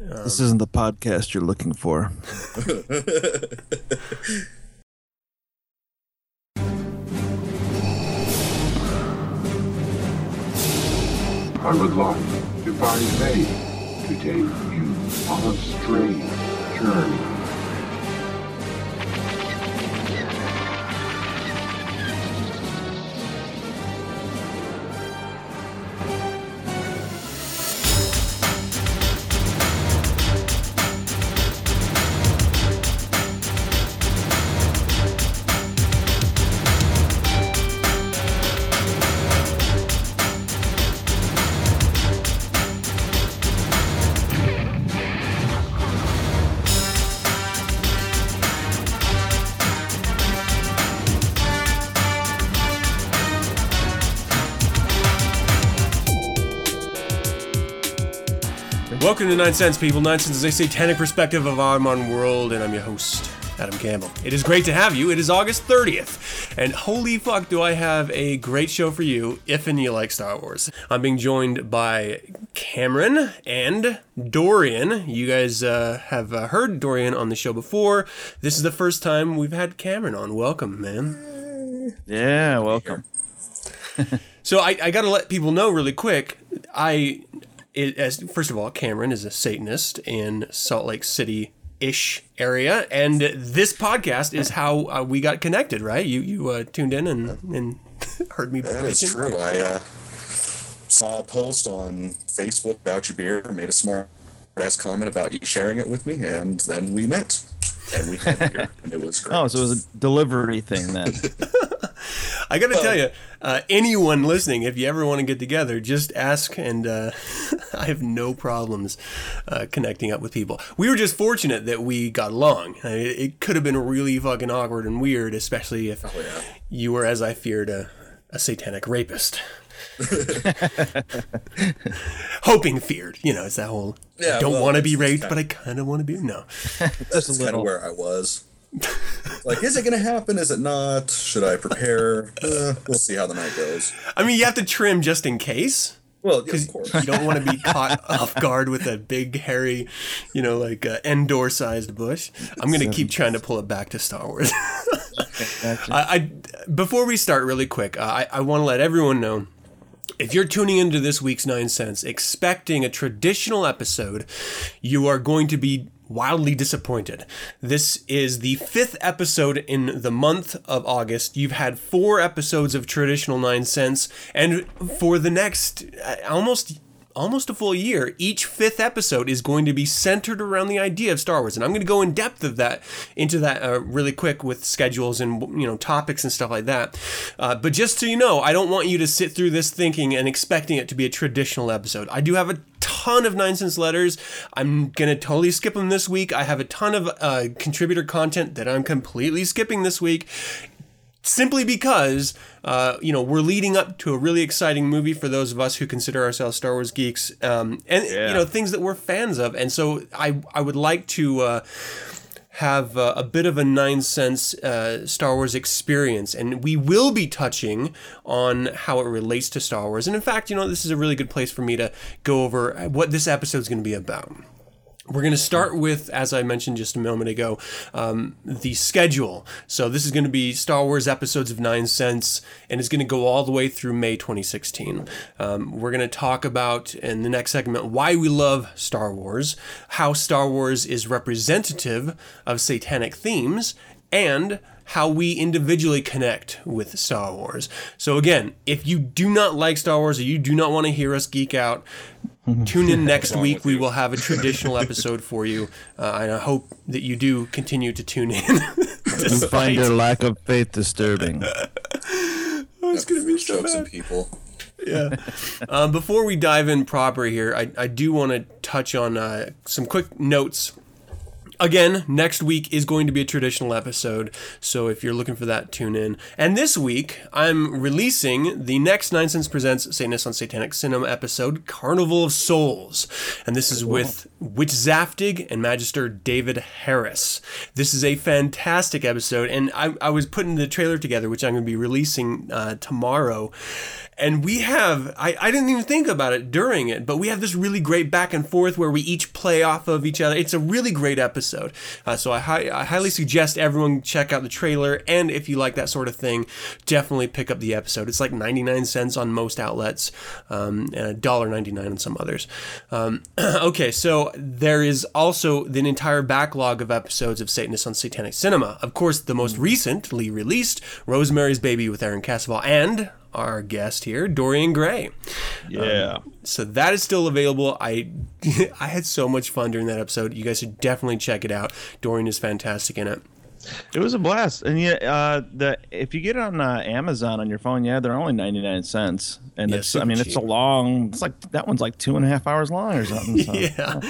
This isn't the podcast you're looking for. I would like to find faith to take you on a strange journey. Welcome to 9sense, people. 9sense is a satanic perspective of our modern world, and I'm your host, Adam Campbell. It is great to have you. It is August 30th, and holy fuck do I have a great show for you if and you like Star Wars. I'm being joined by Cameron and Dorian. You guys have heard Dorian on the show before. This is the first time we've had Cameron on. Welcome, man. Yeah, welcome. So I got to let people know really quick, first of all, Cameron is a Satanist in Salt Lake City-ish area, and this podcast is how we got connected, right? You tuned in and heard me. That is true. I saw a post on Facebook about your beer, made a smart-ass comment about you sharing it with me, and then we met. And we had beer, and it was great. Oh, so it was a delivery thing then. I got to tell you, anyone listening, if you ever want to get together, just ask, and I have no problems connecting up with people. We were just fortunate that we got along. I mean, it could have been really fucking awkward and weird, especially if you were, as I feared, a satanic rapist. Hoping feared, it's that whole, I don't want to be raped, but I kind of want to be. No. That's kind of where I was. Like, is it going to happen? Is it not? Should I prepare? We'll see how the night goes. I mean, you have to trim just in case. Well, yeah, of course. You don't want to be caught off guard with a big, hairy, like Endor-sized bush. I'm going to keep trying to pull it back to Star Wars. Okay, gotcha. Before we start really quick, I want to let everyone know, if you're tuning into this week's 9sense expecting a traditional episode, you are going to be wildly disappointed. This is the 5th episode in the month of August. You've had 4 episodes of traditional 9sense, and for the next almost a full year, each 5th episode is going to be centered around the idea of Star Wars, and I'm going to go in depth of that into that really quick with schedules and topics and stuff like that. But just so you know, I don't want you to sit through this thinking and expecting it to be a traditional episode. I do have a ton of 9sense letters. I'm gonna totally skip them this week. I have a ton of contributor content that I'm completely skipping this week. Simply because, we're leading up to a really exciting movie for those of us who consider ourselves Star Wars geeks, things that we're fans of. And so I would like to have a bit of a 9sense Star Wars experience. And we will be touching on how it relates to Star Wars. And in fact, this is a really good place for me to go over what this episode is going to be about. We're going to start with, as I mentioned just a moment ago, the schedule. So this is going to be Star Wars episodes of 9sense, and it's going to go all the way through May 2016. We're going to talk about, in the next segment, why we love Star Wars, how Star Wars is representative of satanic themes, and how we individually connect with Star Wars. So again, if you do not like Star Wars or you do not want to hear us geek out, tune in next week. We will have a traditional episode for you, and I hope that you do continue to tune in. And find your lack of faith disturbing. It's going to be so bad. Some people. Yeah. Before we dive in proper here, I do want to touch on some quick notes Again, next week is going to be a traditional episode, so if you're looking for that, tune in. And this week, I'm releasing the next 9sense Presents Satanist on Satanic Cinema episode, Carnival of Souls. And this is with Witch Zaftig and Magister David Harris. This is a fantastic episode, and I was putting the trailer together, which I'm going to be releasing tomorrow. And we have, I didn't even think about it during it, but we have this really great back and forth where we each play off of each other. It's a really great episode. So I highly suggest everyone check out the trailer. And if you like that sort of thing, definitely pick up the episode. It's like 99¢ on most outlets, and $1.99 on some others. Okay, so there is also an entire backlog of episodes of Satanists on Satanic Cinema. Of course, the most recently released, Rosemary's Baby with Aaron Cassavetes and our guest here, Dorian Gray. Yeah. So that is still available. I had so much fun during that episode. You guys should definitely check it out. Dorian is fantastic in it. It was a blast. And yeah, if you get it on Amazon on your phone, yeah, they're only 99¢. And yes, it's a long, it's like, that one's like 2.5 hours long or something. So. Yeah.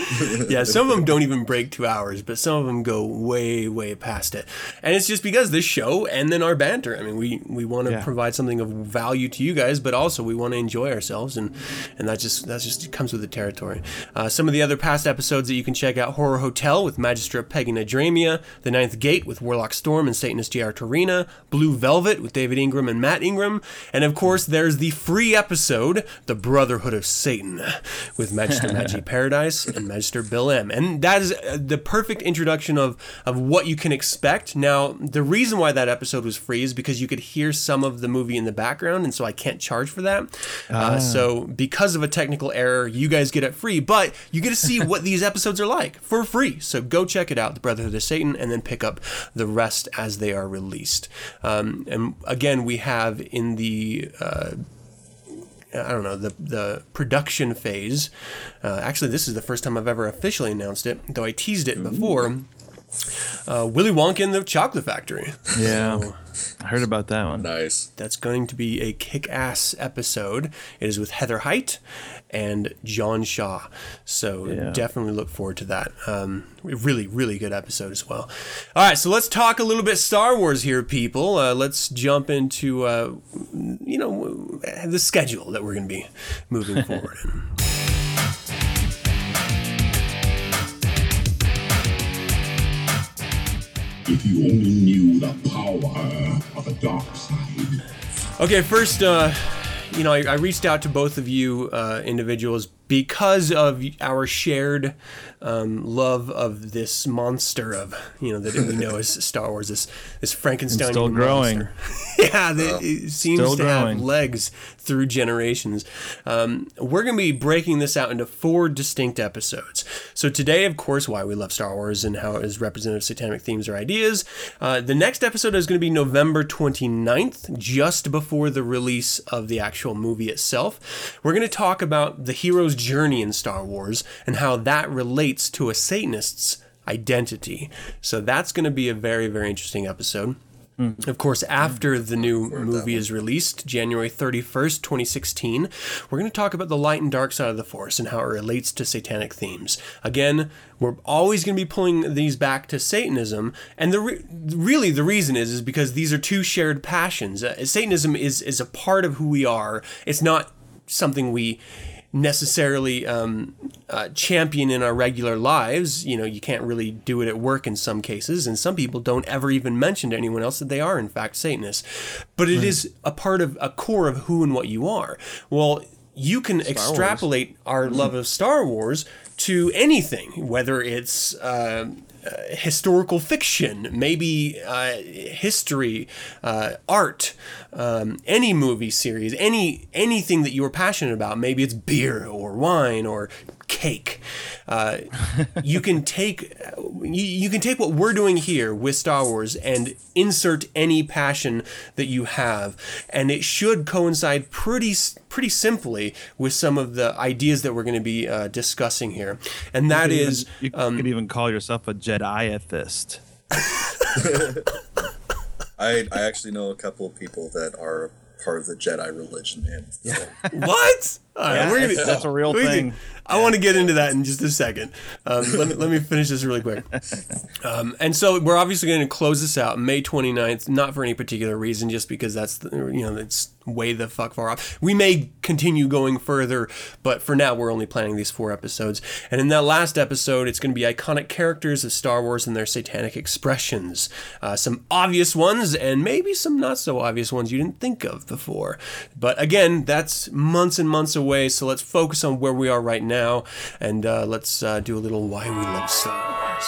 Yeah. Some of them don't even break 2 hours, but some of them go way, way past it. And it's just because this show and then our banter. I mean, we want to provide something of value to you guys, but also we want to enjoy ourselves. And that just comes with the territory. Some of the other past episodes that you can check out: Horror Hotel with Magistra Peggy NaDramia, The Ninth Gate with Warlock Storm and Satanist G.R. Tarina, Blue Velvet with David Ingram and Matt Ingram, and of course there's the free episode, The Brotherhood of Satan, with Magister Magi Paradise and Magister Bill M. And that is the perfect introduction of what you can expect. Now, the reason why that episode was free is because you could hear some of the movie in the background, and so I can't charge for that. So because of a technical error, you guys get it free, but you get to see what these episodes are like for free. So go check it out, The Brotherhood of Satan, and then pick up the rest as they are released. And again, we have in the the production phase. Actually, this is the first time I've ever officially announced it, though I teased it before. Willy Wonka and the Chocolate Factory. Yeah. I heard about that one. Nice. That's going to be a kick-ass episode. It is with Heather Height and John Shaw. So definitely look forward to that. Really, really good episode as well. All right, so let's talk a little bit Star Wars here, people. Let's jump into, the schedule that we're going to be moving forward in. If you only knew the power of the dark side. Okay, first, I reached out to both of you individuals because of our shared love of this monster that we know as Star Wars, this Frankenstein monster. Still growing. Yeah, it seems to have legs through generations. We're going to be breaking this out into 4 distinct episodes. So today, of course, why we love Star Wars and how it is representative of satanic themes or ideas. The next episode is going to be November 29th, just before the release of the actual movie itself. We're going to talk about the hero's journey in Star Wars and how that relates to a Satanist's identity. So that's going to be a very, very interesting episode. Of course, after the new movie is released, January 31st, 2016, we're going to talk about the light and dark side of the Force and how it relates to satanic themes. Again, we're always going to be pulling these back to Satanism, and the reason is because these are 2 shared passions. Satanism is a part of who we are. It's not something we necessarily champion in our regular lives. You can't really do it at work in some cases, and some people don't ever even mention to anyone else that they are in fact Satanists, but it is a part of a core of who and what you are. Well, you can extrapolate our love of Star Wars to anything, whether it's historical fiction, maybe history, art, any movie series, anything that you were passionate about. Maybe it's beer or wine or cake. You can take what we're doing here with Star Wars and insert any passion that you have, and it should coincide pretty simply with some of the ideas that we're going to be discussing here. And that is, you could even call yourself a Jediathist. I actually know a couple of people that are part of the Jedi religion, man. So. What? That's a real thing. I want to get into that in just a second. Let me finish this really quick. And so we're obviously going to close this out May 29th, not for any particular reason, just because that's, it's way the fuck far off. We may continue going further, but for now we're only planning these 4 episodes. And in that last episode, it's going to be iconic characters of Star Wars and their satanic expressions. Some obvious ones and maybe some not so obvious ones you didn't think of before. But again, that's months and months away, so let's focus on where we are right now. And let's do a little Why We Love Star Wars.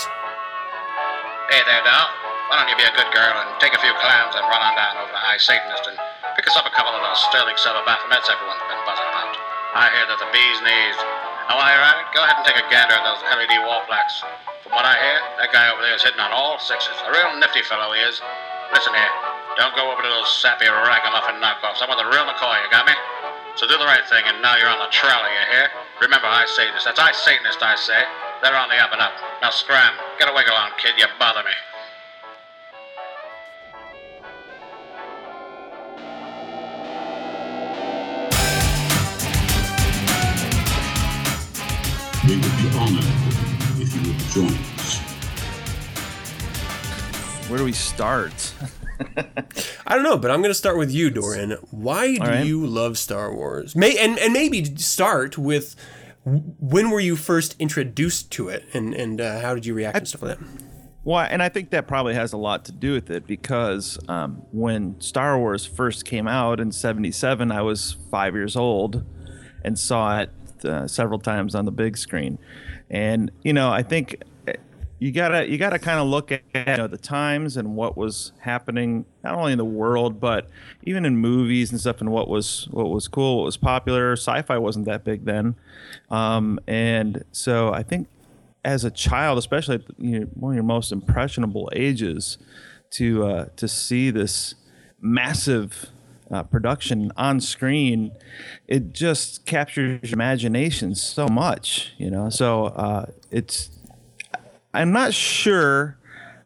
Hey there, Dal. Why don't you be a good girl and take a few clams and run on down over to High Satanist and pick us up a couple of those sterling silver Baphomet's everyone's been buzzing about. I hear that the bee's knees. Now, while you're at it, go ahead and take a gander at those LED wall plaques. From what I hear, that guy over there is hitting on all 6s. A real nifty fellow he is. Listen here, don't go over to those sappy ragamuffin knockoffs. I want the real McCoy, you got me? So do the right thing, and now you're on the trolley, you hear? Remember, I say this. That's I Satanist, I say. They're on the up and up. Now scram. Get a wiggle on, kid. You bother me. We would be honored if you would join us. Where do we start? I don't know, but I'm going to start with you, Dorian. Why do you love Star Wars? And maybe start with when were you first introduced to it, and how did you react and stuff like that? Well, and I think that probably has a lot to do with it because when Star Wars first came out in '77, I was 5 years old and saw it several times on the big screen. And, I think... You gotta kind of look at the times and what was happening, not only in the world but even in movies and stuff, and what was cool, what was popular. Sci-fi wasn't that big then, and so I think as a child, especially one of your most impressionable ages, to see this massive production on screen, it just captures your imagination so much, So it's. I'm not sure.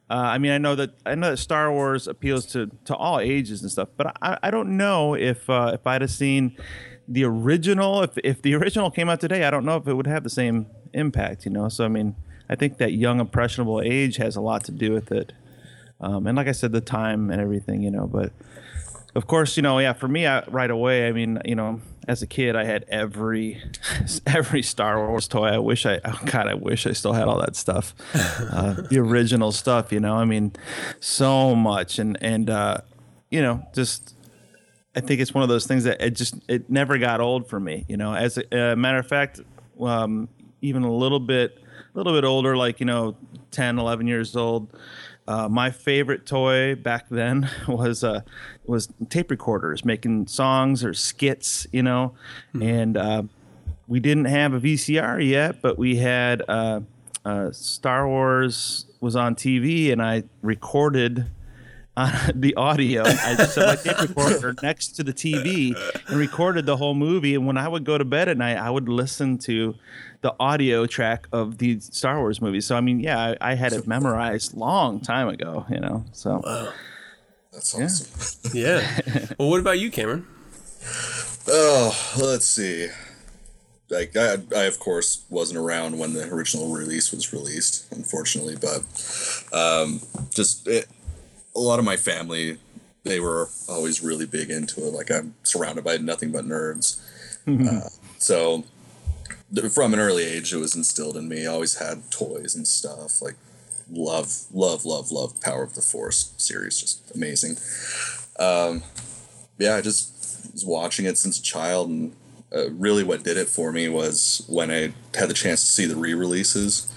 I know that Star Wars appeals to all ages and stuff, but I don't know if I'd have seen the original. If the original came out today, I don't know if it would have the same impact. So I think that young impressionable age has a lot to do with it, and like I said, the time and everything. But of course, for me, right away. As a kid, I had every Star Wars toy. I wish I still had all that stuff, the original stuff. So much, and I think it's one of those things that it never got old for me. As a matter of fact, even a little bit older, like 10, 11 years old. My favorite toy back then was tape recorders, making songs or skits, And we didn't have a VCR yet, but we had Star Wars was on TV, and I recorded the audio. I just set my tape recorder next to the TV and recorded the whole movie. And when I would go to bed at night, I would listen to the audio track of the Star Wars movie. So, I had it memorized long time ago, so. Wow. That's awesome. Yeah. Well, what about you, Cameron? Oh, let's see. Like, I of course wasn't around when the original release was released, unfortunately, but a lot of my family, they were always really big into it. Like, I'm surrounded by nothing but nerds. So from an early age, it was instilled in me. I always had toys and stuff. Like, love Power of the Force series. Just amazing. I just was watching it since a child. And really what did it for me was when I had the chance to see the re-releases.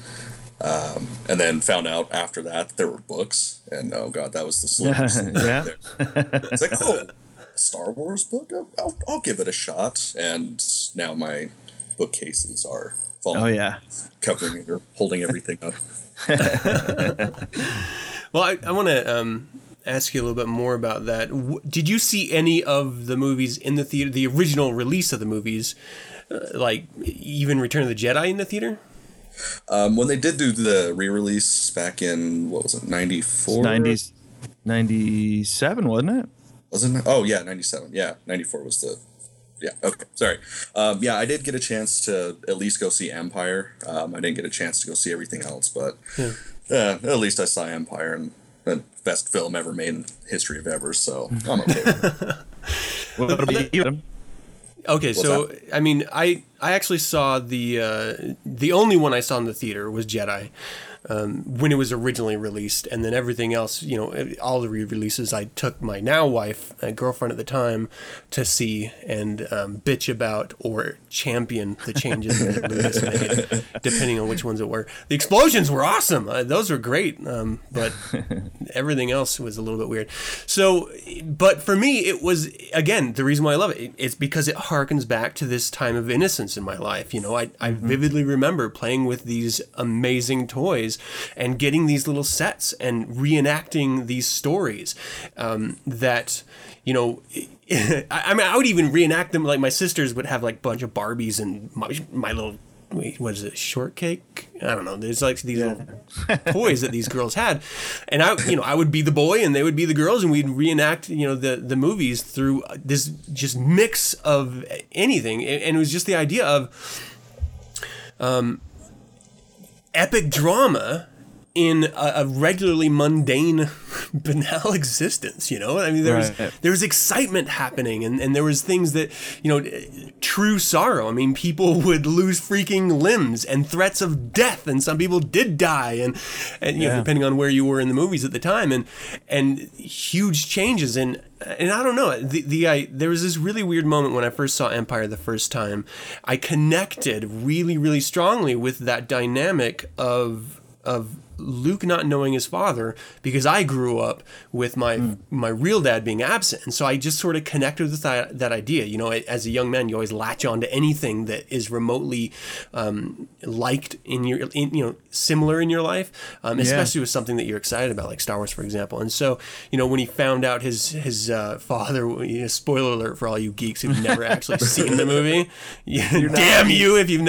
And then found out after that there were books, and oh god, that was the slowest thing. Yeah. It's like, oh, a Star Wars book? I'll give it a shot. And now my bookcases are falling. Oh yeah, covering it or holding everything up. Well, I want to ask you a little bit more about that. Did you see any of the movies in the theater? The original release of the movies, like even Return of the Jedi, in the theater? When they did do the re-release back in, what was it, 94? 97, wasn't it? 97, yeah. 94 was the Yeah. Okay. Sorry. Yeah, I did get a chance to at least go see Empire. I didn't get a chance to go see everything else, but at least I saw Empire, and the best film ever made in history of ever. So I'm okay with it. Well, that'll be you. Okay, so I mean, I actually saw the only one I saw in the theater was Jedi when it was originally released, and then everything else, you know, all the re-releases, I took my now wife, my girlfriend at the time, to see and bitch about or champion the changes that Lucas made, depending on which ones it were. The explosions were awesome; those were great, but everything else was a little bit weird. So, but for me, it was again the reason why I love it. It's because it harkens back to this time of innocence in my life. You know, I vividly remember playing with these amazing toys and getting these little sets and reenacting these stories that, you know, I mean, I would even reenact them. Like my sisters would have like a bunch of Barbies and my little, what is it, shortcake? I don't know. There's like these little toys that these girls had. And I would be the boy and they would be the girls, and we'd reenact, you know, the movies through this just mix of anything. And it was just the idea of epic drama in a regularly mundane, banal existence, you know? I mean, there was excitement happening, and there was things that, you know, true sorrow. I mean, people would lose freaking limbs and threats of death, and some people did die, and you know, depending on where you were in the movies at the time, and huge changes in. And I don't know, there was this really weird moment when I first saw Empire the first time. I connected really, really strongly with that dynamic of Luke not knowing his father, because I grew up with my real dad being absent. And so I just sort of connected with that idea. You know, as a young man, you always latch on to anything that is remotely liked in your, you know, similar in your life, especially with something that you're excited about, like Star Wars, for example. And so, you know, when he found out his father, you know, spoiler alert for all you geeks who've never actually seen the movie. Damn you if you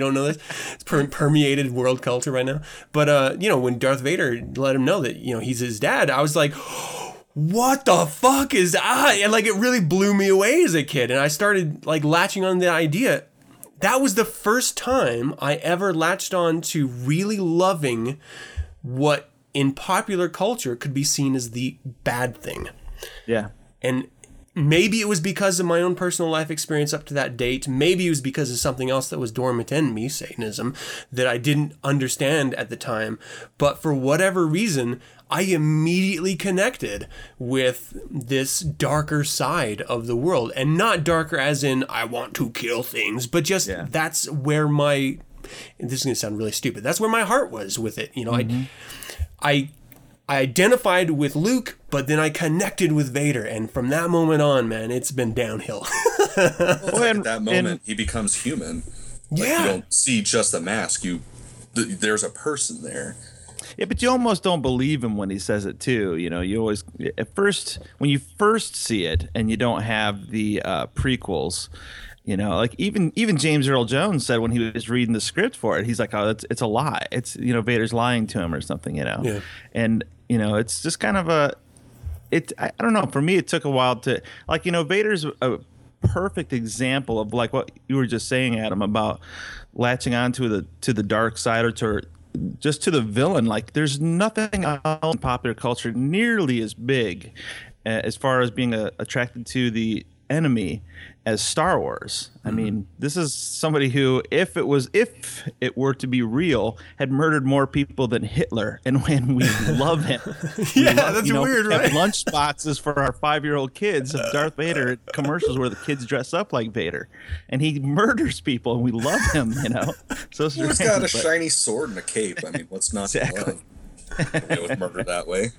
don't know this. It's permeated world culture right now. But, you know, when Darth Vader let him know that, you know, he's his dad, I was like, what the fuck is that? And like, it really blew me away as a kid. And I started like latching on the idea. That was the first time I ever latched on to really loving what in popular culture could be seen as the bad thing. Yeah. And maybe it was because of my own personal life experience up to that date. Maybe it was because of something else that was dormant in me, Satanism, that I didn't understand at the time. But for whatever reason, I immediately connected with this darker side of the world. And not darker as in, I want to kill things, but just that's where my... And this is going to sound really stupid. That's where my heart was with it. You know, I identified with Luke, but then I connected with Vader, and from that moment on, man, it's been downhill. Well, at that moment, he becomes human. Like, you don't see just a mask. There's a person there. Yeah, but you almost don't believe him when he says it too. You know, you always at first when you first see it, and you don't have the prequels. You know, like even James Earl Jones said when he was reading the script for it, he's like, "Oh, it's a lie. It's, you know, Vader's lying to him or something." You know, and. You know, it's just kind of I don't know. For me, it took a while to like, you know, Vader's a perfect example of like what you were just saying, Adam, about latching on to the dark side or to just to the villain. Like there's nothing else in popular culture nearly as big as far as being attracted to the enemy as Star Wars. I mean, this is somebody who, if it were to be real, had murdered more people than Hitler, and when we love him, that's weird, right? Lunch boxes for our 5-year-old kids of Darth Vader commercials where the kids dress up like Vader, and he murders people, and we love him, you know. So he's got a shiny sword and a cape. I mean, what's not to love? It was murder that way.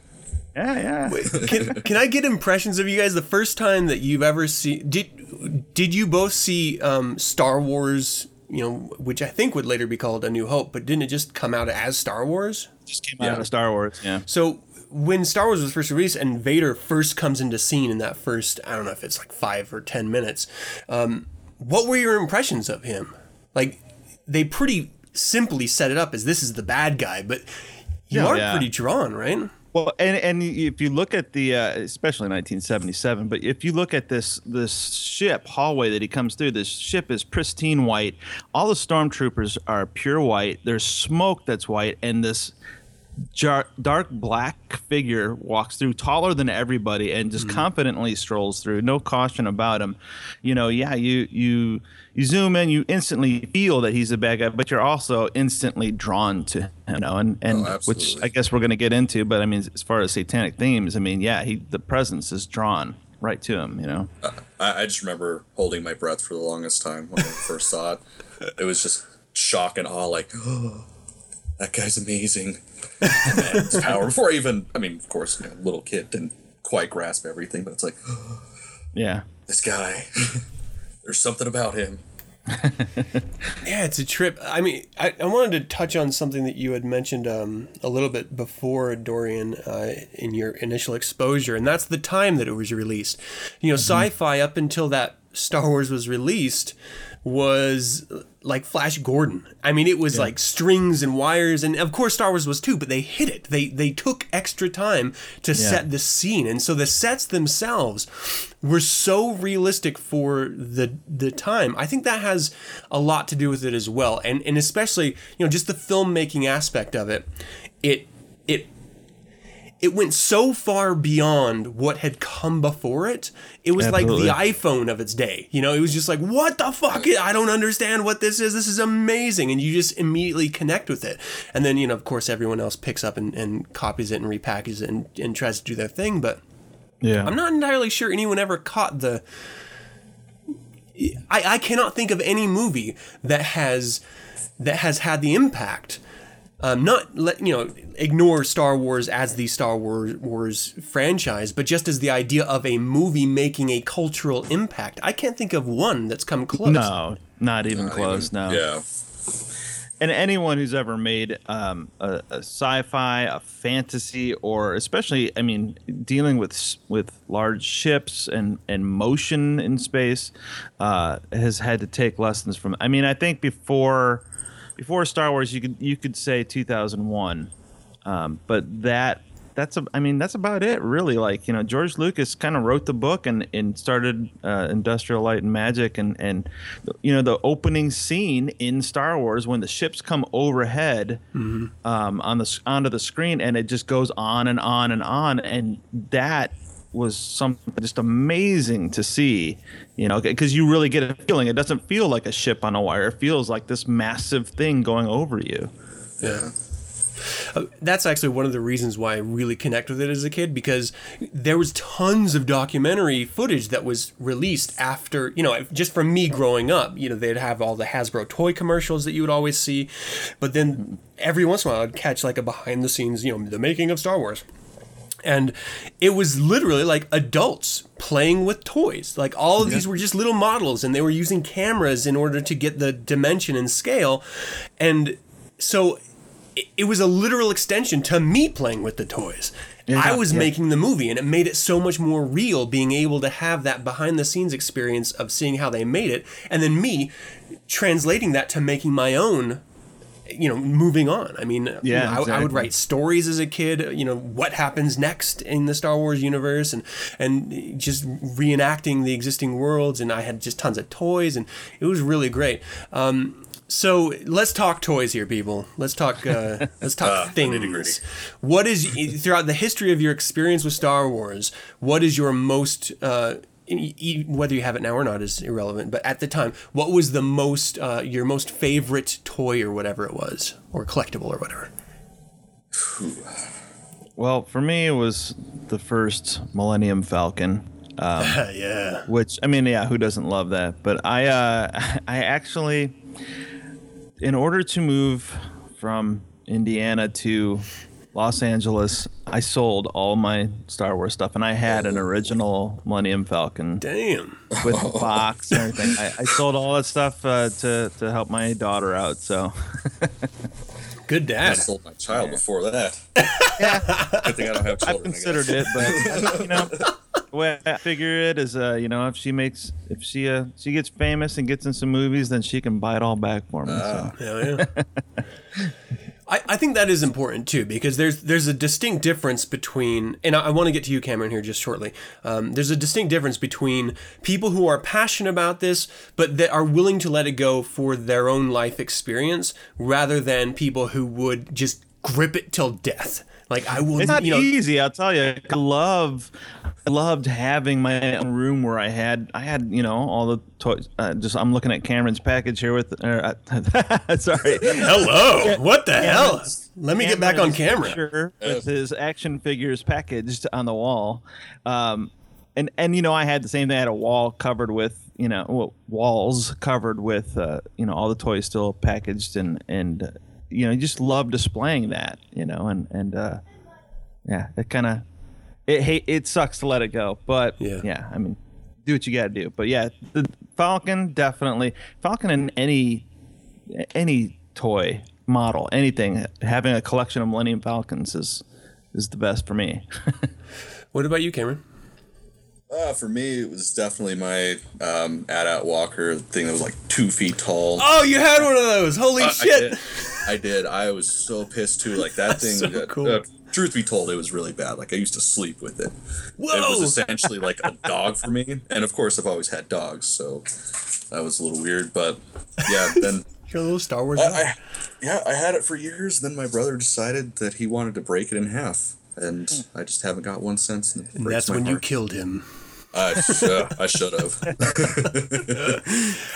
Yeah, yeah. Can I get impressions of you guys the first time that you've ever seen? Did you both see Star Wars, you know, which I think would later be called A New Hope, but didn't it just come out as Star Wars? It just came out as Star Wars, yeah. So when Star Wars was first released and Vader first comes into scene in that first, I don't know if it's like 5 or 10 minutes, what were your impressions of him? Like, they pretty simply set it up as this is the bad guy, but you are pretty drawn, right? Well, and if you look at the, especially 1977, but if you look at this ship hallway that he comes through, this ship is pristine white. All the stormtroopers are pure white. There's smoke that's white, and this dark black figure walks through, taller than everybody, and just confidently strolls through. No caution about him. You know, you zoom in, you instantly feel that he's a bad guy, but you're also instantly drawn to him, you know, and which I guess we're going to get into. But I mean, as far as satanic themes, I mean, yeah, the presence is drawn right to him, you know. I just remember holding my breath for the longest time when I first saw it. It was just shock and awe, like, oh, that guy's amazing. It's power. Before I even, I mean, of course, you know, little kid didn't quite grasp everything, but it's like, oh, yeah, this guy, there's something about him. Yeah, it's a trip. I mean, I wanted to touch on something that you had mentioned a little bit before, Dorian, in your initial exposure, and that's the time that it was released. You know, sci-fi up until that Star Wars was released was like Flash Gordon. I mean, it was like strings and wires, and of course Star Wars was too, but they hid it. They took extra time to set the scene, and so the sets themselves were so realistic for the time. I think that has a lot to do with it as well, and especially, you know, just the filmmaking aspect of it. It went so far beyond what had come before it. It was like the iPhone of its day. You know, it was just like, what the fuck? I don't understand what this is. This is amazing. And you just immediately connect with it. And then, you know, of course, everyone else picks up and copies it and repackages it and tries to do their thing. But yeah, I'm not entirely sure anyone ever caught the... I cannot think of any movie that has had the impact. Ignore Star Wars as the Star Wars franchise, but just as the idea of a movie making a cultural impact. I can't think of one that's come close. No, not even close. No. Yeah. And anyone who's ever made a sci-fi, a fantasy, or especially, I mean, dealing with large ships and motion in space, has had to take lessons from. I mean, I think before Star Wars, you could say 2001, but that's about it, really. Like, you know, George Lucas kind of wrote the book and started Industrial Light and Magic, and you know, the opening scene in Star Wars when the ships come overhead onto the screen, and it just goes on and on and on, and that was something just amazing to see, you know, because you really get a feeling. It doesn't feel like a ship on a wire. It feels like this massive thing going over you. Yeah. That's actually one of the reasons why I really connect with it as a kid, because there was tons of documentary footage that was released after, you know, just from me growing up. You know, they'd have all the Hasbro toy commercials that you would always see, but then every once in a while I'd catch like a behind the scenes, you know, the making of Star Wars. And it was literally like adults playing with toys. Like all of these were just little models, and they were using cameras in order to get the dimension and scale. And so it was a literal extension to me playing with the toys. Yeah, I was making the movie, and it made it so much more real being able to have that behind the scenes experience of seeing how they made it. And then me translating that to making my own, you know, moving on. I mean, exactly. I would write stories as a kid, you know, what happens next in the Star Wars universe, and just reenacting the existing worlds. And I had just tons of toys, and it was really great. So let's talk toys here, people. Let's talk things. What is, throughout the history of your experience with Star Wars, what is your most, whether you have it now or not is irrelevant, but at the time, what was the most your most favorite toy or whatever it was, or collectible or whatever? Well, for me, it was the first Millennium Falcon. Yeah. Which, I mean, yeah, who doesn't love that? But I actually, in order to move from Indiana to Los Angeles, I sold all my Star Wars stuff, and I had an original Millennium Falcon. Damn. With the box and everything. I sold all that stuff to help my daughter out, so. Good dad. I sold my child before that. Yeah. Good thing I don't have children. I've considered it, but, you know, the way I figure it is, you know, if she gets famous and gets in some movies, then she can buy it all back for me. So. Hell yeah. I think that is important too, because there's a distinct difference between, and I want to get to you, Cameron, here just shortly. There's a distinct difference between people who are passionate about this, but that are willing to let it go for their own life experience, rather than people who would just grip it till death. Like, I will. It's not easy, I'll tell you. I loved having my own room where I had, all the toys. I'm looking at Cameron's package here with. Sorry. Hello. What the hell? Let me get back on camera. With his action figures packaged on the wall, and I had the same thing. I had a wall covered with walls covered with all the toys still packaged and. You just love displaying that, and it kind of, it sucks to let it go, but yeah, I mean, do what you got to do. But yeah, the Falcon, definitely Falcon, and any toy model, anything, having a collection of Millennium Falcons is the best for me. What about you, Cameron? For me, it was definitely my AT-AT walker thing that was like 2 feet tall. Oh, you had one of those! Holy shit! I did. I was so pissed too. Like that thing. So cool. Truth be told, it was really bad. Like I used to sleep with it. Whoa! It was essentially like a dog for me. And of course, I've always had dogs, so that was a little weird. But yeah, then. You're a little Star Wars. I had it for years. Then my brother decided that he wanted to break it in half. And I just haven't got one since. And that's when you killed him. I should have.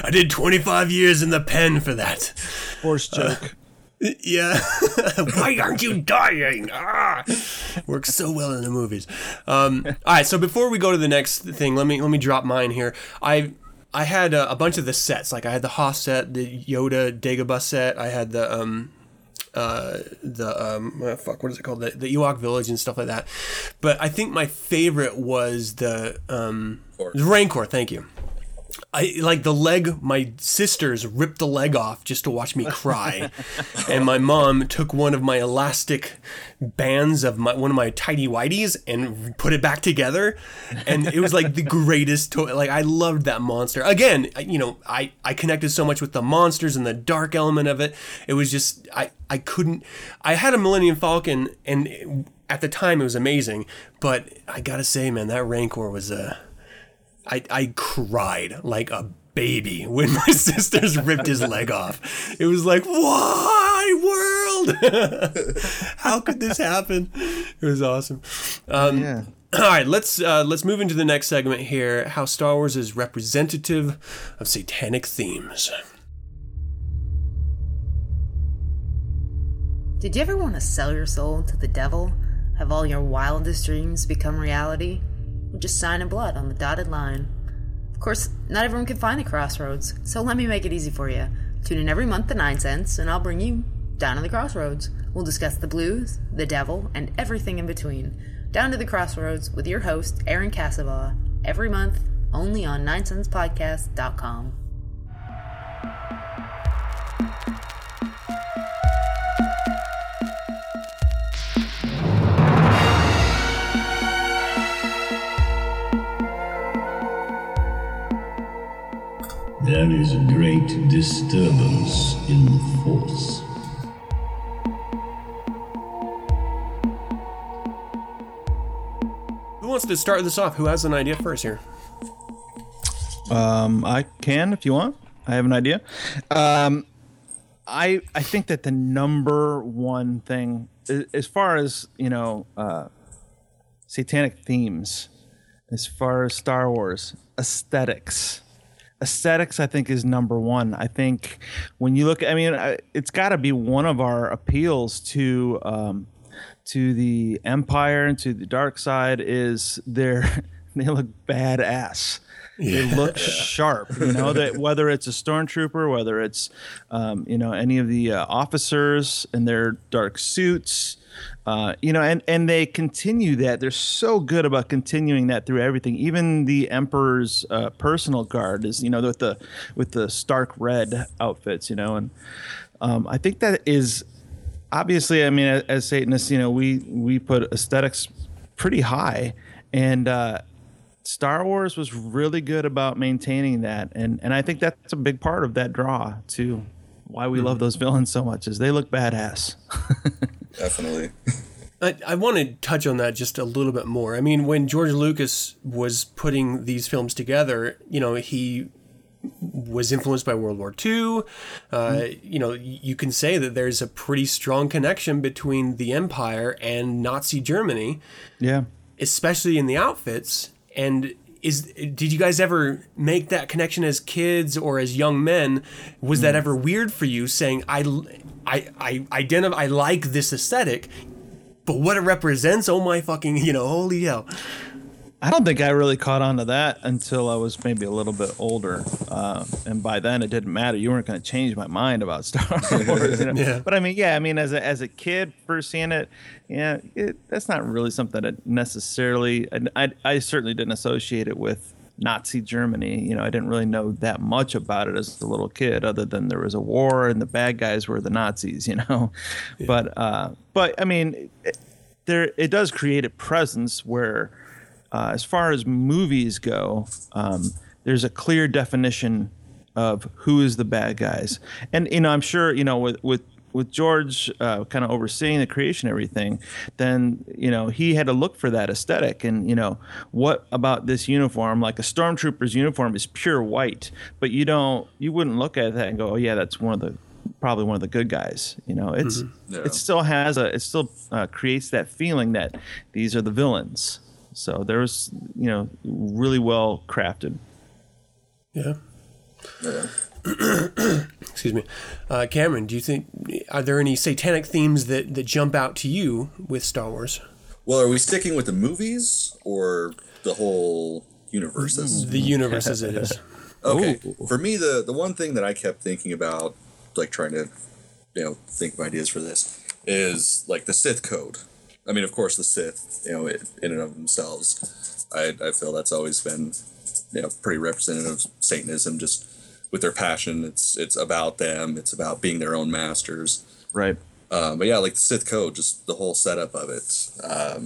I did 25 years in the pen for that. Forced joke. Yeah. Why aren't you dying? Ah! Works so well in the movies. All right, so before we go to the next thing, let me drop mine here. I had a bunch of the sets. Like I had the Hoth set, the Yoda Dagobah set. I had the... what is it called? The Ewok Village and stuff like that. But I think my favorite was the Rancor. Thank you. I like the leg. My sisters ripped the leg off just to watch me cry, and my mom took one of my elastic bands of one of my tidy whities and put it back together, and it was like the greatest toy. Like I loved that monster. Again, I connected so much with the monsters and the dark element of it. It was just I couldn't. I had a Millennium Falcon, and at the time it was amazing. But I gotta say, man, that Rancor was a. I cried like a baby when my sisters ripped his leg off. It was like, why, world? How could this happen? It was awesome. Yeah. All right, let's move into the next segment here, how Star Wars is representative of satanic themes. Did you ever want to sell your soul to the devil? Have all your wildest dreams become reality? Just sign in blood on the dotted line. Of course, not everyone can find the crossroads, so let me make it easy for you. Tune in every month to 9sense, and I'll bring you down to the crossroads. We'll discuss the blues, the devil, and everything in between. Down to the crossroads with your host, Aaron Cassavetes, every month, only on 9sensepodcast.com. There is a great disturbance in the Force. Who wants to start this off? Who has an idea first here? I can if you want. I have an idea. I think that the number one thing, as far as, satanic themes, as far as Star Wars, aesthetics... Aesthetics, I think, is number one. I think when you look, it's got to be one of our appeals to the Empire and to the dark side is they look badass. Yeah. They look sharp. That whether it's a stormtrooper, whether it's any of the officers in their dark suits. And they continue that. They're so good about continuing that through everything. Even the Emperor's personal guard is, with the stark red outfits, and I think that is obviously. As Satanists, we put aesthetics pretty high, and Star Wars was really good about maintaining that, and I think that's a big part of that draw too. why we love those villains so much is they look badass. Definitely. I want to touch on that just a little bit more. I mean, when George Lucas was putting these films together, you know, he was influenced by World War II. You know, you can say that there's a pretty strong connection between the Empire and Nazi Germany. Yeah. Especially in the outfits. And did you guys ever make that connection as kids or as young men? Was that ever weird for you, saying, I like this aesthetic, but what it represents, oh my fucking, you know, holy hell. I don't think I really caught on to that until I was maybe a little bit older. And by then it didn't matter. You weren't going to change my mind about Star Wars. You know? Yeah. But I mean, yeah, I mean, as a kid first seeing it, yeah, that's not really something that necessarily, I certainly didn't associate it with Nazi Germany. You know, I didn't really know that much about it as a little kid, other than there was a war and the bad guys were the Nazis, you know. Yeah. But I mean, it does create a presence where, as far as movies go, there's a clear definition of who is the bad guys. And, you know, I'm sure, you know, with George kind of overseeing the creation and everything, then, you know, he had to look for that aesthetic. And, you know, what about this uniform? Like a stormtrooper's uniform is pure white, but you wouldn't look at that and go, oh yeah, that's probably one of the good guys. You know, it still creates that feeling that these are the villains. So there was, you know, really well crafted. Yeah. Excuse me. Cameron, do you think, are there any satanic themes that jump out to you with Star Wars? Well, are we sticking with the movies or the whole universe? The universe as it is. Okay. Ooh. For me, the one thing that I kept thinking about, like trying to, you know, think of ideas for this, is like the Sith Code. I mean, of course, the Sith, you know, in and of themselves, I feel that's always been, you know, pretty representative of Satanism, just with their passion. It's about them. It's about being their own masters. Right. But yeah, like the Sith Code, just the whole setup of it. I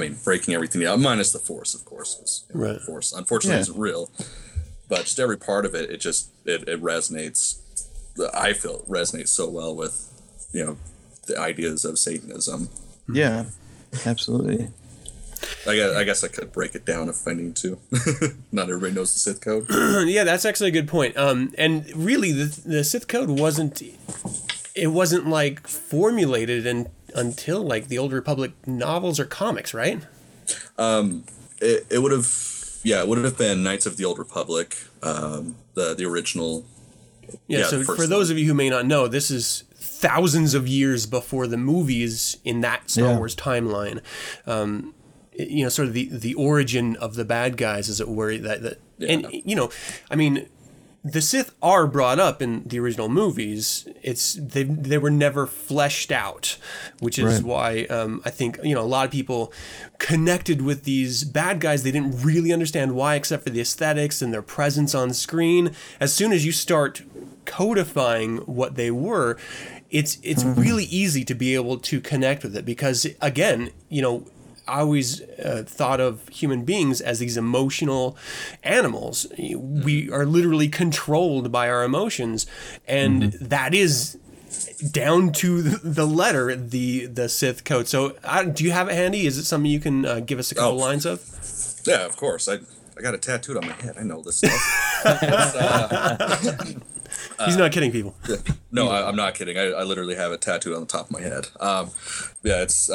mean, breaking everything down, minus the Force, of course. You know, right. The Force, unfortunately, isn't real. But just every part of it, it resonates. I feel it resonates so well with, you know, the ideas of Satanism. Yeah, absolutely. I guess I could break it down if I need to. Not everybody knows the Sith Code. Yeah, that's actually a good point. And really, the Sith Code wasn't like formulated until like the Old Republic novels or comics, right? It would have, yeah, it would have been Knights of the Old Republic, the original. Yeah. So for those of you who may not know, this is thousands of years before the movies in that Star Wars timeline. You know, sort of the origin of the bad guys, as it were. And, you know, I mean, the Sith are brought up in the original movies. They were never fleshed out, which is why I think, you know, a lot of people connected with these bad guys. They didn't really understand why, except for the aesthetics and their presence on screen. As soon as you start codifying what they were, it's really easy to be able to connect with it, because, again, you know, I always thought of human beings as these emotional animals. We are literally controlled by our emotions, and that is down to the letter, the Sith Code. So do you have it handy? Is it something you can give us a couple lines of? Yeah, of course. I got it tattooed on my head. I know this stuff. He's not kidding, people. No, I'm not kidding. I literally have it tattooed on the top of my head. Yeah, it's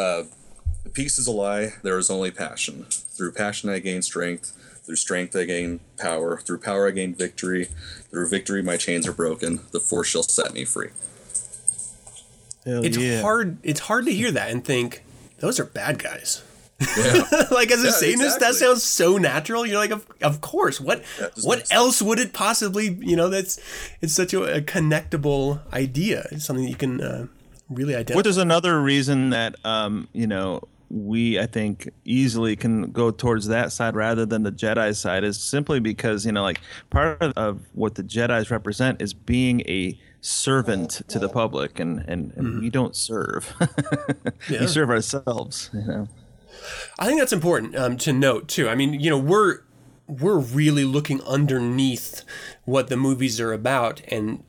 peace is a lie. There is only passion. Through passion I gain strength. Through strength I gain power. Through power I gain victory. Through victory my chains are broken. The Force shall set me free. Hard. It's hard to hear that and think, those are bad guys. Yeah. Like, as a Satanist, exactly. That sounds so natural. You're like, of course. What else would it possibly? You know, it's such a connectable idea. It's something that you can really identify. Which is another reason that you know, we I think easily can go towards that side rather than the Jedi side, is simply because, you know, like part of what the Jedis represent is being a servant to the public, and we don't serve. We serve ourselves. You know. I think that's important to note, too. I mean, you know, we're we're really looking underneath what the movies are about and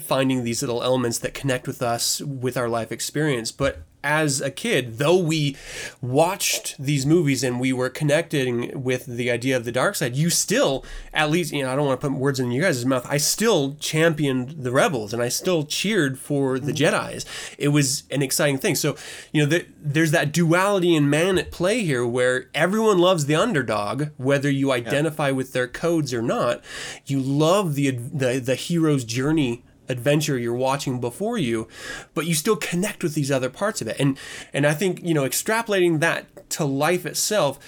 finding these little elements that connect with us, with our life experience. But as a kid, though we watched these movies and we were connecting with the idea of the dark side, you still, at least, you know, I don't want to put words in your guys' mouth, I still championed the rebels and I still cheered for the Jedis. It was an exciting thing. So, you know, there's that duality in man at play here where everyone loves the underdog, whether you identify with their codes or not. You love the hero's journey adventure you're watching before you, but you still connect with these other parts of it. And I think, you know, extrapolating that to life itself,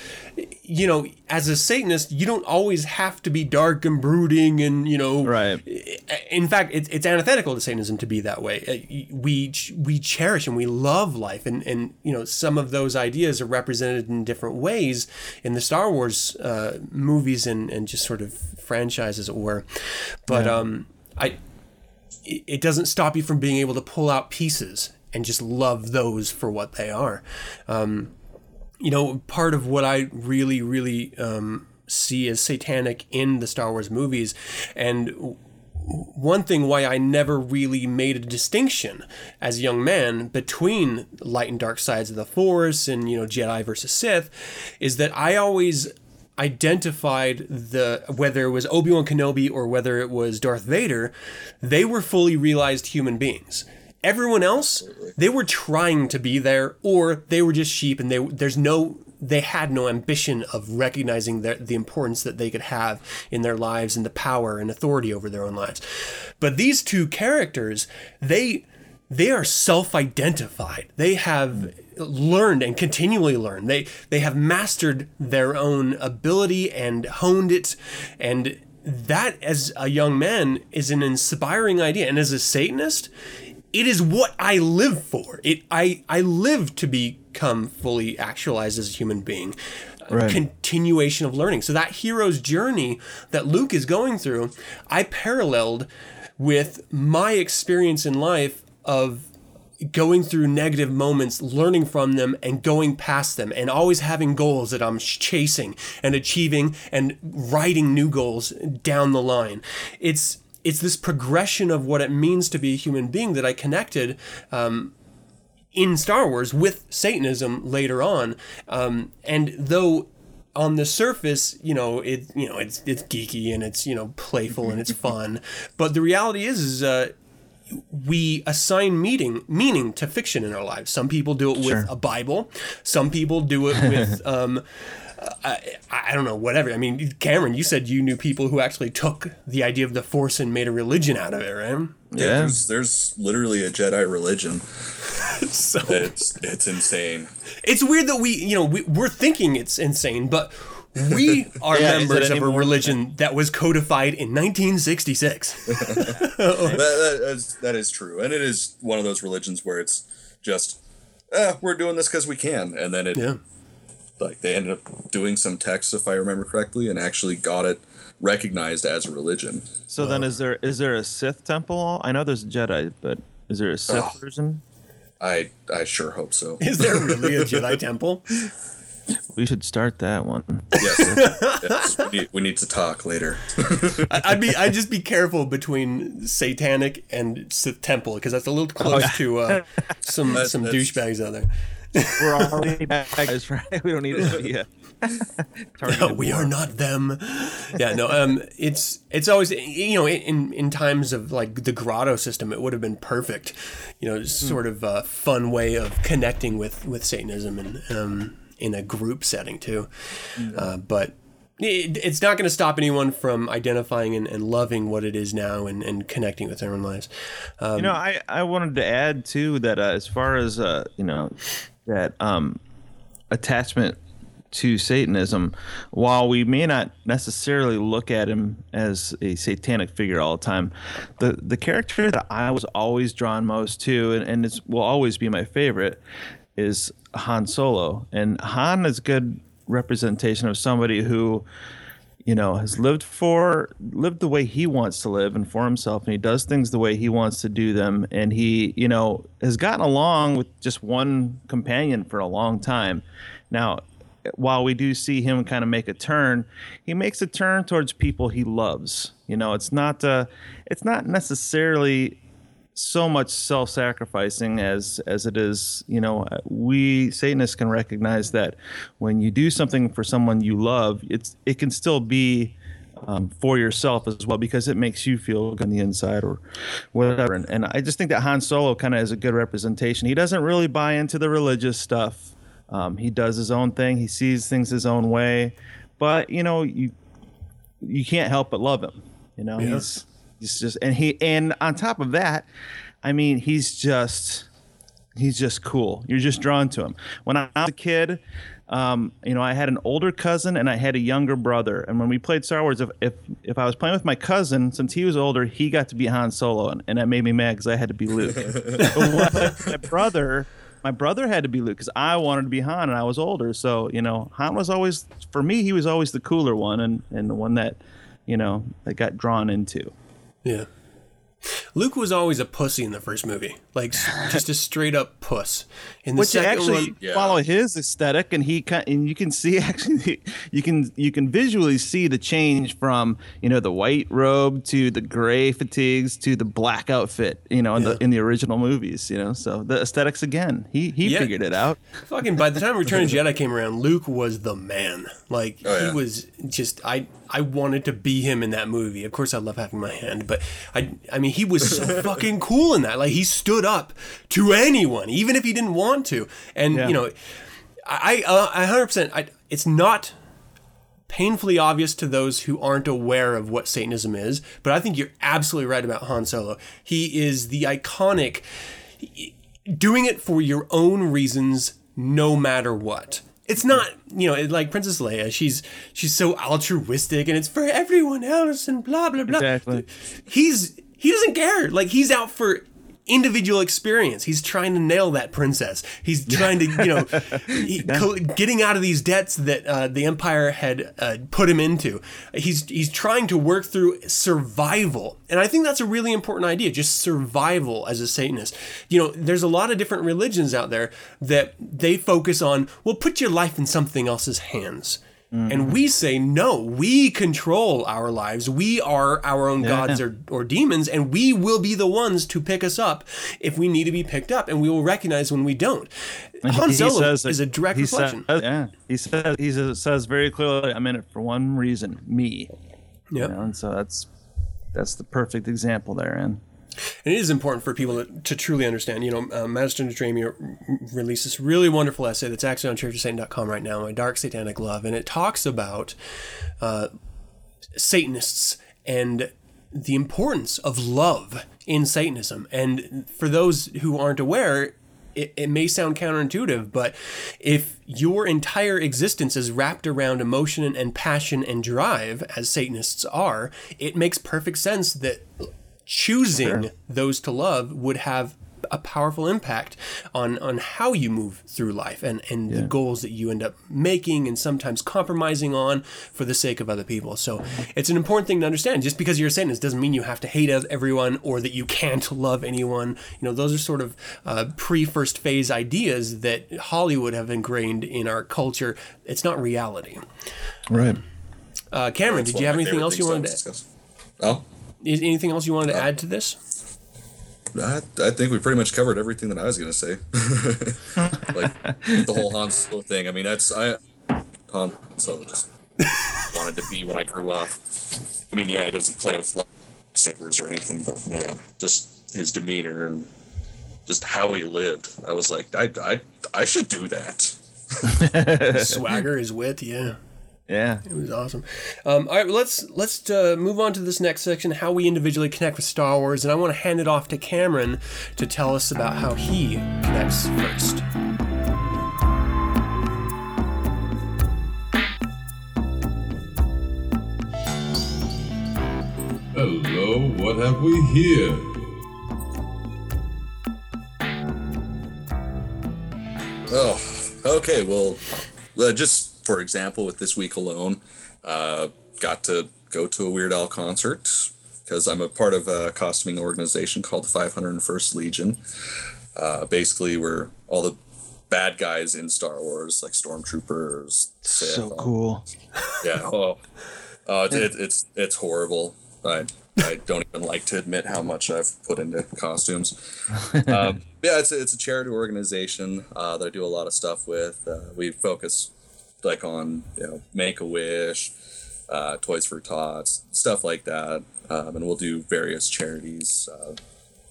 you know, as a Satanist, you don't always have to be dark and brooding and, you know, right. In fact, it's antithetical to Satanism to be that way. We cherish and we love life. And, you know, some of those ideas are represented in different ways in the Star Wars movies and just sort of franchises, as it were. But it doesn't stop you from being able to pull out pieces and just love those for what they are. You know, part of what I really, really see as satanic in the Star Wars movies, and one thing why I never really made a distinction as a young man between light and dark sides of the Force and, you know, Jedi versus Sith, is that I always identified whether it was Obi-Wan Kenobi or whether it was Darth Vader, they were fully realized human beings. Everyone else, they were trying to be there, or they were just sheep, and they had no ambition of recognizing the importance that they could have in their lives and the power and authority over their own lives. But these two characters, they are self-identified. They have learned and continually learned. They have mastered their own ability and honed it. And that, as a young man, is an inspiring idea. And as a Satanist, it is what I live for. I live to become fully actualized as a human being. Right. Continuation of learning. So that hero's journey that Luke is going through, I paralleled with my experience in life of going through negative moments, learning from them and going past them, and always having goals that I'm chasing and achieving and writing new goals down the line. It's this progression of what it means to be a human being that I connected in Star Wars with Satanism later on. And though on the surface, you know, it's geeky and it's, you know, playful and it's fun. But the reality is we assign meaning to fiction in our lives. Some people do it with a Bible. Some people do it with, I don't know, whatever. I mean, Cameron, you said you knew people who actually took the idea of the Force and made a religion out of it, right? Yeah. There's literally a Jedi religion. So it's insane. It's weird that we're thinking it's insane, but we are members of a religion that was codified in 1966. That is true. And it is one of those religions where it's just, we're doing this because we can. And then they ended up doing some texts, if I remember correctly, and actually got it recognized as a religion. So then is there a Sith temple? I know there's a Jedi, but is there a Sith version? I sure hope so. Is there really a Jedi temple? We should start that one. Yes, we need to talk later. I'd just be careful between satanic and Sith temple, because that's a little close to some douchebags out there. We're already bad guys, right? We don't need to be no, we are not them. It's always, you know, in times of like the grotto system, it would have been perfect, you know, sort of a fun way of connecting with Satanism and in a group setting too. But it's not going to stop anyone from identifying and loving what it is now and connecting with their own lives. You know, I wanted to add too that as far as, you know, that attachment to Satanism, while we may not necessarily look at him as a satanic figure all the time, the character that I was always drawn most to and it will always be my favorite is Han Solo. And Han is a good representation of somebody who, you know, has lived the way he wants to live and for himself, and he does things the way he wants to do them, and he, you know, has gotten along with just one companion for a long time. Now, while we do see him kind of make a turn, he makes a turn towards people he loves. You know, it's not necessarily so much self-sacrificing as it is, you know, we Satanists can recognize that when you do something for someone you love, it can still be for yourself as well, because it makes you feel good on the inside or whatever. And I just think that Han Solo kind of is a good representation. He doesn't really buy into the religious stuff. He does his own thing. He sees things his own way. But, you know, you can't help but love him. You know, yeah. He's just, and on top of that, I mean, he's just cool. You're just drawn to him. When I was a kid, you know, I had an older cousin and I had a younger brother. And when we played Star Wars, if I was playing with my cousin, since he was older, he got to be Han Solo, and that made me mad because I had to be Luke. But my brother had to be Luke because I wanted to be Han and I was older. So, you know, Han was always, for me, he was always the cooler one and the one that, you know, that got drawn into. Yeah. Luke was always a pussy in the first movie, like just a straight up puss. In the Which second actually one, yeah. follow his aesthetic, and you can see actually you can visually see the change from, you know, the white robe to the gray fatigues to the black outfit, you know, in yeah. the original movies, you know. So the aesthetics again, he yeah. figured it out. Fucking by the time Return of the Jedi came around, Luke was the man. Like he was just I wanted to be him in that movie. Of course, I love having my hand, but I mean, he was so fucking cool in that. Like, he stood up to anyone, even if he didn't want to. And, yeah. you know, I 100%, it's not painfully obvious to those who aren't aware of what Satanism is, but I think you're absolutely right about Han Solo. He is the iconic, doing it for your own reasons, no matter what. It's not, you know, like Princess Leia, she's so altruistic and it's for everyone else and blah, blah, blah. Exactly. He doesn't care. Like, he's out for individual experience. He's trying to nail that princess. He's trying to, you know, getting out of these debts that the Empire had put him into. He's trying to work through survival. And I think that's a really important idea, just survival as a Satanist. You know, there's a lot of different religions out there that they focus on, well, put your life in something else's hands. And we say, no, we control our lives. We are our own gods or demons, and we will be the ones to pick us up if we need to be picked up, and we will recognize when we don't. Han Solo is a direct reflection. He says very clearly, I'm in it for one reason, me. Yep. You know, and so that's the perfect example there, Aaron. And it is important for people to truly understand, you know, Magistra NaDramia released this really wonderful essay that's actually on churchofsatan.com right now, My Dark Satanic Love, and it talks about Satanists and the importance of love in Satanism. And for those who aren't aware, it may sound counterintuitive, but if your entire existence is wrapped around emotion and passion and drive, as Satanists are, it makes perfect sense that choosing those to love would have a powerful impact on how you move through life and the goals that you end up making and sometimes compromising on for the sake of other people. So it's an important thing to understand. Just because you're a Satanist doesn't mean you have to hate everyone or that you can't love anyone. You know, those are sort of pre-first phase ideas that Hollywood have ingrained in our culture. It's not reality. Right. Cameron, did you have anything else you wanted to discuss? Is anything else you wanted to add to this? I think we pretty much covered everything that I was going to say. Like the whole Han Solo thing. I mean, Han Solo just wanted to be when I grew up. I mean, yeah, he doesn't play with lightsabers or anything, but yeah, just his demeanor and just how he lived. I was like, I should do that. Swagger, his wit, yeah. Yeah, it was awesome. All right, let's move on to this next section, how we individually connect with Star Wars, and I want to hand it off to Cameron to tell us about how he connects first. Hello, what have we here? Oh, okay. Well, just. For example, with this week alone, got to go to a Weird Al concert because I'm a part of a costuming organization called the 501st Legion. Basically, we're all the bad guys in Star Wars, like stormtroopers. Sith, so cool. Yeah. Oh, it's horrible. I don't even like to admit how much I've put into costumes. Yeah, it's a charity organization that I do a lot of stuff with. We focus like on Make-A-Wish, Toys for Tots, stuff like that. And we'll do various charities.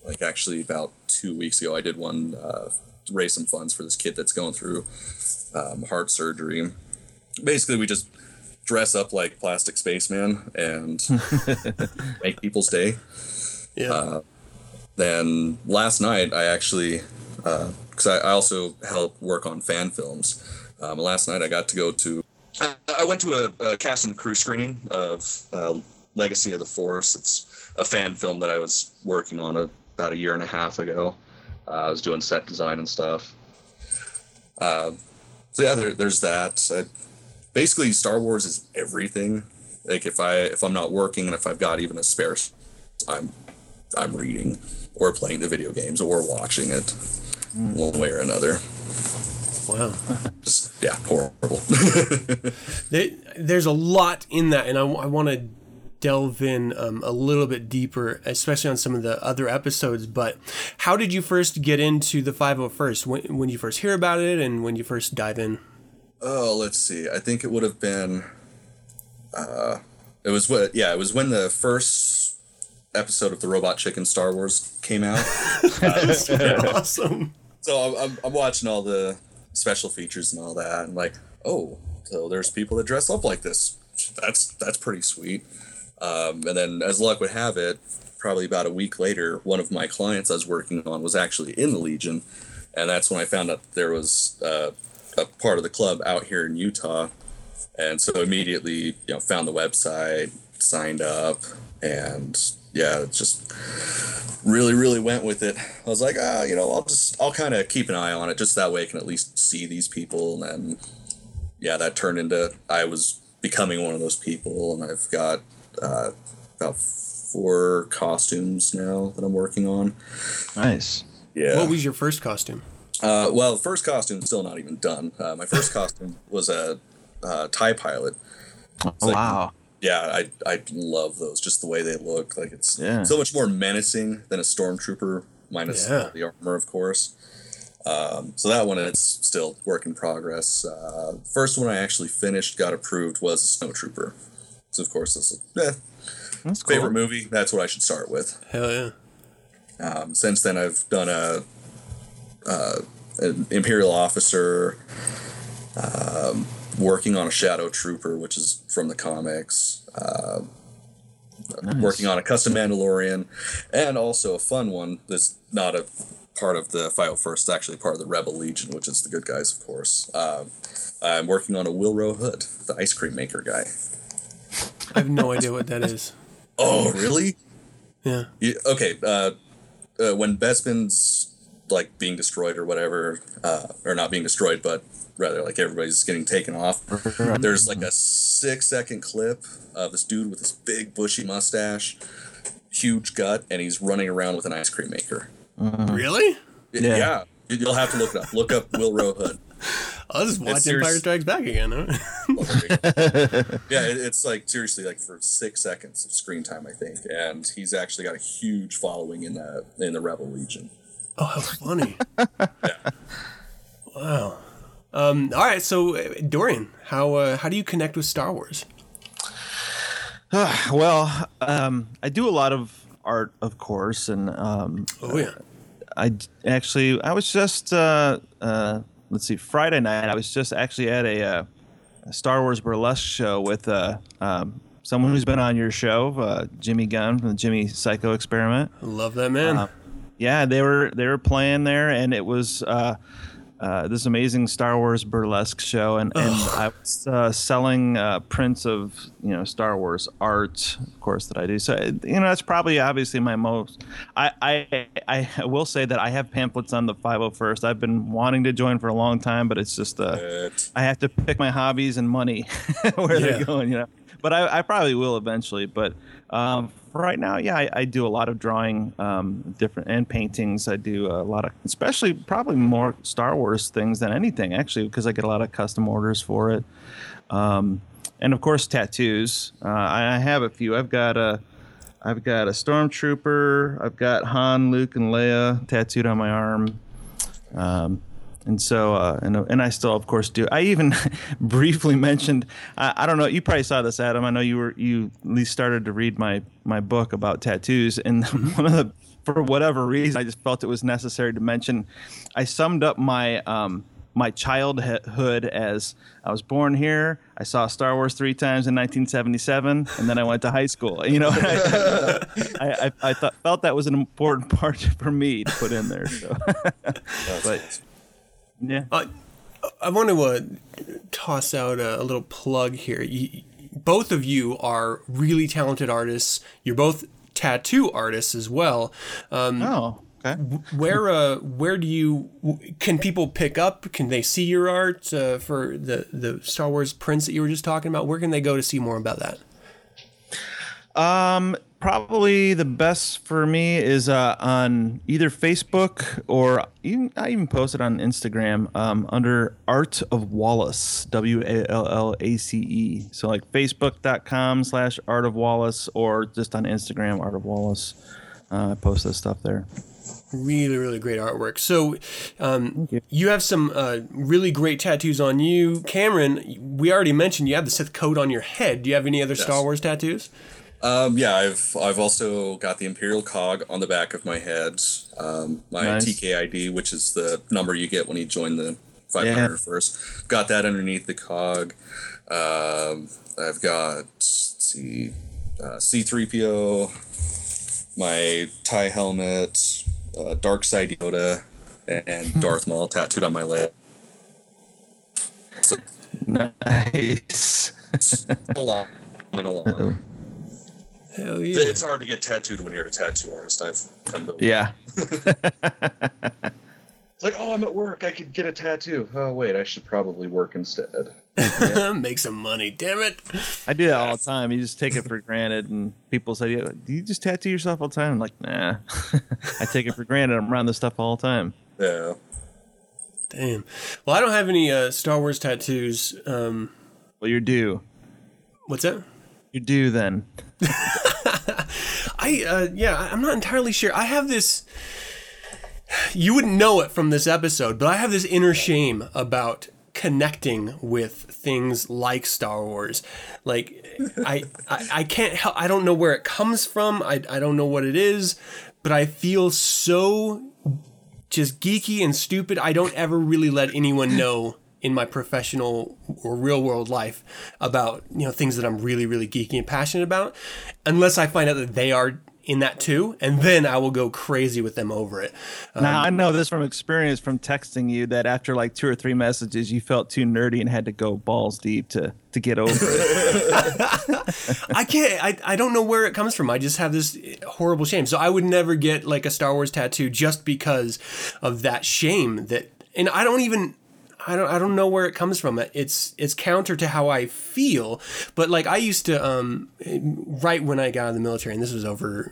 Like actually about 2 weeks ago, I did one to raise some funds for this kid that's going through heart surgery. Basically, we just dress up like Plastic Spaceman and make people's day. Yeah. Then last night, I actually, because I also help work on fan films. Last night, I got to go to, I went to a cast and crew screening of Legacy of the Force. It's a fan film that I was working on about a year and a half ago. I was doing set design and stuff. So yeah, there's that. Basically, Star Wars is everything. Like if I'm not working and if I've got even a spare, I'm reading or playing the video games or watching it one way or another. Wow. Just, yeah, horrible. There's a lot in that, and I want to delve in a little bit deeper, especially on some of the other episodes. But how did you first get into the 501st? When you first hear about it and when you first dive in? Oh, let's see. I think it would have been, it was when the first episode of the Robot Chicken Star Wars came out. That's awesome. So I'm watching all the special features and all that, and like, oh, so there's people that dress up like this. That's pretty sweet. And then, as luck would have it, probably about a week later, one of my clients I was working on was actually in the Legion, and that's when I found out that there was a part of the club out here in Utah. And so immediately, found the website, signed up, and yeah, just really, really went with it. I was like, I'll kind of keep an eye on it. Just that way I can at least see these people. And then, yeah, that turned into, I was becoming one of those people, and I've got about 4 costumes now that I'm working on. Nice. Yeah. What was your first costume? Well, first costume is still not even done. My first costume was a TIE pilot. Oh, like, wow. Yeah, I love those, just the way they look. Like it's so much more menacing than a stormtrooper, minus the armor, of course. So that one, it's still work in progress. First one I actually finished, got approved, was a snowtrooper. So of course, that's cool. Favorite movie. That's what I should start with. Hell yeah. Since then, I've done an Imperial officer, working on a Shadow Trooper, which is from the comics, nice. Working on a custom Mandalorian, and also a fun one that's not a part of the 501st, it's actually part of the Rebel Legion, which is the good guys, of course. I'm working on a Willrow Hood, the ice cream maker guy. I have no idea what that is. Oh, really? Yeah. Okay, when Bespin's like being destroyed or whatever, or not being destroyed, but rather like everybody's getting taken off. There's like a 6-second clip of this dude with this big bushy mustache, huge gut, and he's running around with an ice cream maker. Really? Yeah. You'll have to look it up. Look up Willrow Hood. I'll just watch Empire Strikes Back again. Huh? Yeah, it's like seriously like for 6 seconds of screen time, I think. And he's actually got a huge following in the Rebel Legion. Oh, that's funny. Yeah. Wow. All right, so Dorian, how do you connect with Star Wars? Well, I do a lot of art, of course, and I was just Friday night I was just actually at a Star Wars burlesque show with someone who's been on your show, Jimmy Gunn from the Jimmy Psycho Experiment. Love that man. Yeah, they were playing there, and it was this amazing Star Wars burlesque show, and I was selling prints of Star Wars art, of course, that I do. So that's probably obviously my most. I will say that I have pamphlets on the 501st. I've been wanting to join for a long time, but it's just I have to pick my hobbies and money where they're going. But I probably will eventually. But for right now, yeah, I do a lot of drawing, different and paintings. I do a lot of, especially probably more Star Wars things than anything, actually, because I get a lot of custom orders for it. And of course, tattoos. I have a few. I've got a stormtrooper. I've got Han, Luke, and Leia tattooed on my arm. And so, and I still, of course, do. I even briefly mentioned, I don't know, you probably saw this, Adam. I know you at least started to read my book about tattoos. And for whatever reason, I just felt it was necessary to mention, I summed up my childhood as I was born here. I saw Star Wars 3 times in 1977, and then I went to high school. You know, I felt that was an important part for me to put in there. So. But, yeah, I want to toss out a little plug here. Both of you are really talented artists. You're both tattoo artists as well. Okay. Where do you, can people pick up? Can they see your art for the Star Wars prints that you were just talking about? Where can they go to see more about that? Probably the best for me is on either Facebook or I even post it on Instagram under Art of Wallace, Wallace. So like facebook.com/Art of Wallace or just on Instagram, Art of Wallace. I post this stuff there. Really, really great artwork. So you have some really great tattoos on you. Cameron, we already mentioned you have the Sith coat on your head. Do you have any other Star Wars tattoos? Yeah, I've also got the Imperial Cog on the back of my head. My TKID, which is the number you get when you join the 501st. I've got that underneath the cog. I've got, C-3PO, my TIE helmet, Darkseid Yoda, and Darth Maul tattooed on my leg. Nice. It's a lot. Hell yeah. It's hard to get tattooed when you're a tattoo artist. I've come to It's like, oh, I'm at work. I could get a tattoo. Oh, wait, I should probably work instead. Yeah. Make some money, damn it. I do that all the time. You just take it for granted, and people say, yeah, do you just tattoo yourself all the time? I'm like, nah. I take it for granted. I'm around this stuff all the time. Yeah. Damn. Well, I don't have any Star Wars tattoos. Well, you're due. What's that? You're due then. I'm not entirely sure. I have this... You wouldn't know it from this episode, but I have this inner shame about connecting with things like Star Wars. Like, I can't help... I don't know where it comes from. I don't know what it is, but I feel so just geeky and stupid. I don't ever really let anyone know in my professional or real world life about, you know, things that I'm really, really geeky and passionate about, unless I find out that they are in that too, and then I will go crazy with them over it. Now, I know this from experience from texting you that after like 2 or 3 messages, you felt too nerdy and had to go balls deep to get over it. I don't know where it comes from. I just have this horrible shame. So I would never get like a Star Wars tattoo just because of that shame that, and I don't know where it comes from. It's counter to how I feel, but like I used to right when I got out of the military, and this was over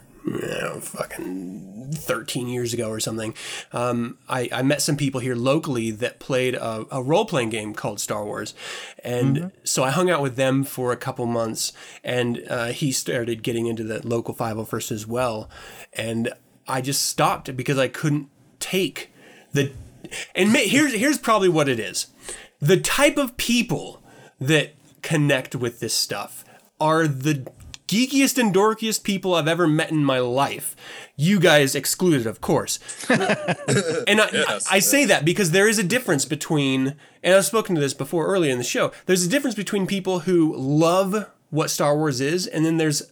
fucking 13 years ago or something. I met some people here locally that played a role-playing game called Star Wars. And so I hung out with them for a couple months, and he started getting into the local 501st as well. And I just stopped because I couldn't take the... And here's probably what it is. The type of people that connect with this stuff are the geekiest and dorkiest people I've ever met in my life. You guys excluded, of course. And I say that because there is a difference between, and I've spoken to this before earlier in the show, there's a difference between people who love what Star Wars is, and then there's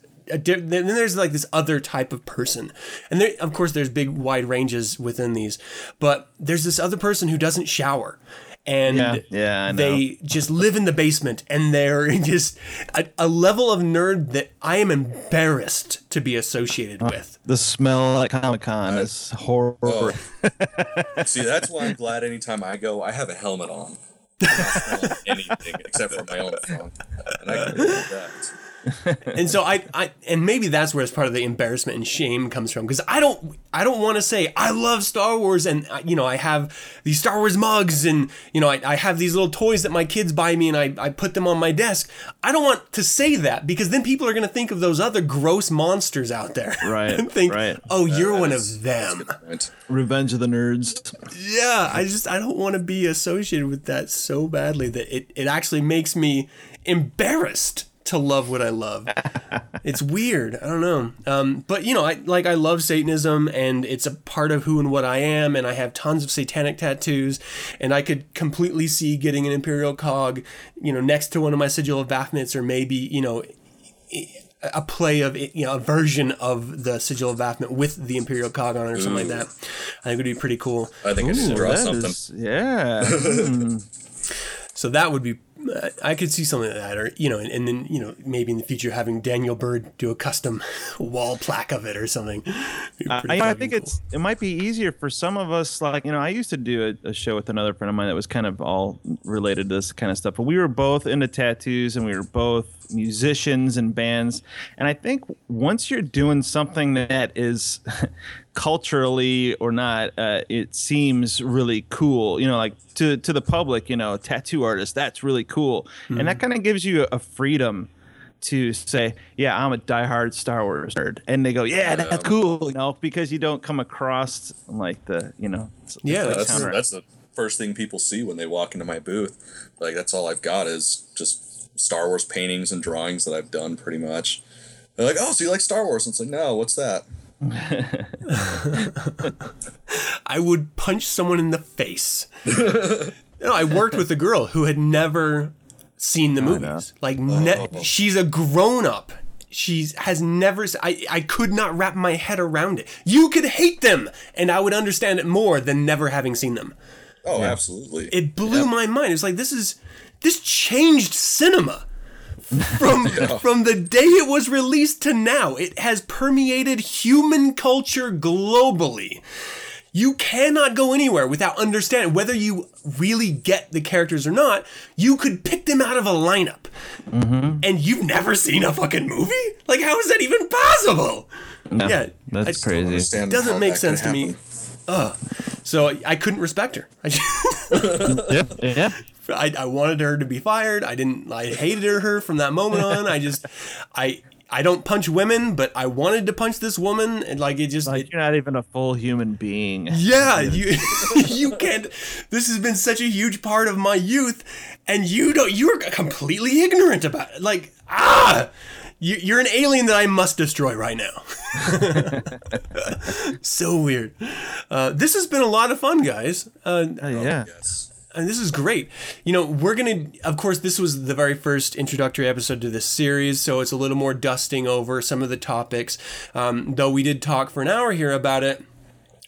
like this other type of person. And there, of course, there's big wide ranges within these, but there's this other person who doesn't shower, and they just live in the basement, and they're just a level of nerd that I am embarrassed to be associated with. The smell at Comic-Con is horrible. See, that's why I'm glad anytime I go, I have a helmet on. anything except for my own phone. And I can do that. And so I and maybe that's where it's part of the embarrassment and shame comes from, because I don't want to say I love Star Wars, and you know, I have these Star Wars mugs, and you know, I have these little toys that my kids buy me, and I put them on my desk. I don't want to say that, because then people are going to think of those other gross monsters out there, right? And think, right, oh, you're one of them. Revenge of the Nerds. Yeah, I don't want to be associated with that so badly that it actually makes me embarrassed to love what I love. It's weird. I don't know. But you know, I love Satanism, and it's a part of who and what I am, and I have tons of satanic tattoos, and I could completely see getting an Imperial cog, you know, next to one of my Sigil of Vafnits, or maybe, you know, a play of it, you know, a version of the Sigil of Vafnit with the Imperial cog on it, or something like that. I think it would be pretty cool. I think I should draw something. Yeah. So that would be, I could see something like that, or, you know, and then, you know, maybe in the future having Daniel Byrd do a custom wall plaque of it or something. I think cool. It might be easier for some of us. Like, you know, I used to do a show with another friend of mine that was kind of all related to this kind of stuff, but we were both into tattoos, and we were both musicians and bands. And I think once you're doing something that is culturally or not, it seems really cool, you know, like to the public, you know, tattoo artist, that's really cool. Mm-hmm. And that kind of gives you a freedom to say, yeah, I'm a diehard Star Wars nerd. And they go, yeah, that's cool, you know, because you don't come across like the, you know. Yeah, that's the first thing people see when they walk into my booth. Like, that's all I've got is just Star Wars paintings and drawings that I've done pretty much. They're like, oh, so you like Star Wars? And it's like, no, what's that? I would punch someone in the face. No, I worked with a girl who had never seen the movies. Like, she's a grown-up. She has never... I could not wrap my head around it. You could hate them, and I would understand it more than never having seen them. Oh, yeah. Absolutely. It blew my mind. It's like, this changed cinema. From the day it was released to now, it has permeated human culture globally. You cannot go anywhere without understanding whether you really get the characters or not. You could pick them out of a lineup. Mm-hmm. And you've never seen a fucking movie? Like, how is that even possible? No, yeah, that's crazy. It doesn't make sense to me. So I couldn't respect her. Yeah. I wanted her to be fired. I hated her from that moment on. I don't punch women, but I wanted to punch this woman, and like, it just... Like, you're not even a full human being. Yeah, you can't... This has been such a huge part of my youth, and you're completely ignorant about it. Like, you're an alien that I must destroy right now. So weird. This has been a lot of fun, guys. Yeah. And this is great. You know, we're going to, of course, this was the very first introductory episode to this series, so it's a little more dusting over some of the topics. Though we did talk for an hour here about it,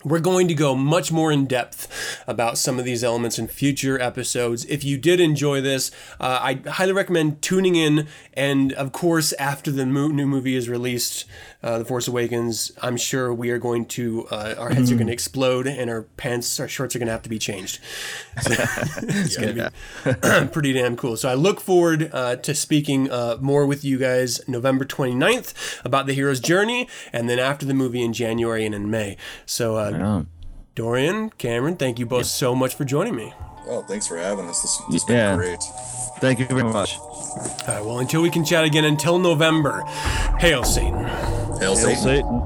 we're going to go much more in depth about some of these elements in future episodes. If you did enjoy this, I highly recommend tuning in. And of course, after the new movie is released, The Force Awakens, I'm sure we are going to, our heads are going to explode, and our shorts are going to have to be changed. So it's going to be pretty damn cool. So I look forward to speaking more with you guys November 29th about the hero's journey, and then after the movie in January and in May. So Dorian, Cameron, thank you both so much for joining me. Well, thanks for having us. This has been great. Thank you very much. All right, well, until we can chat again, until November, Hail Satan. Hail Satan.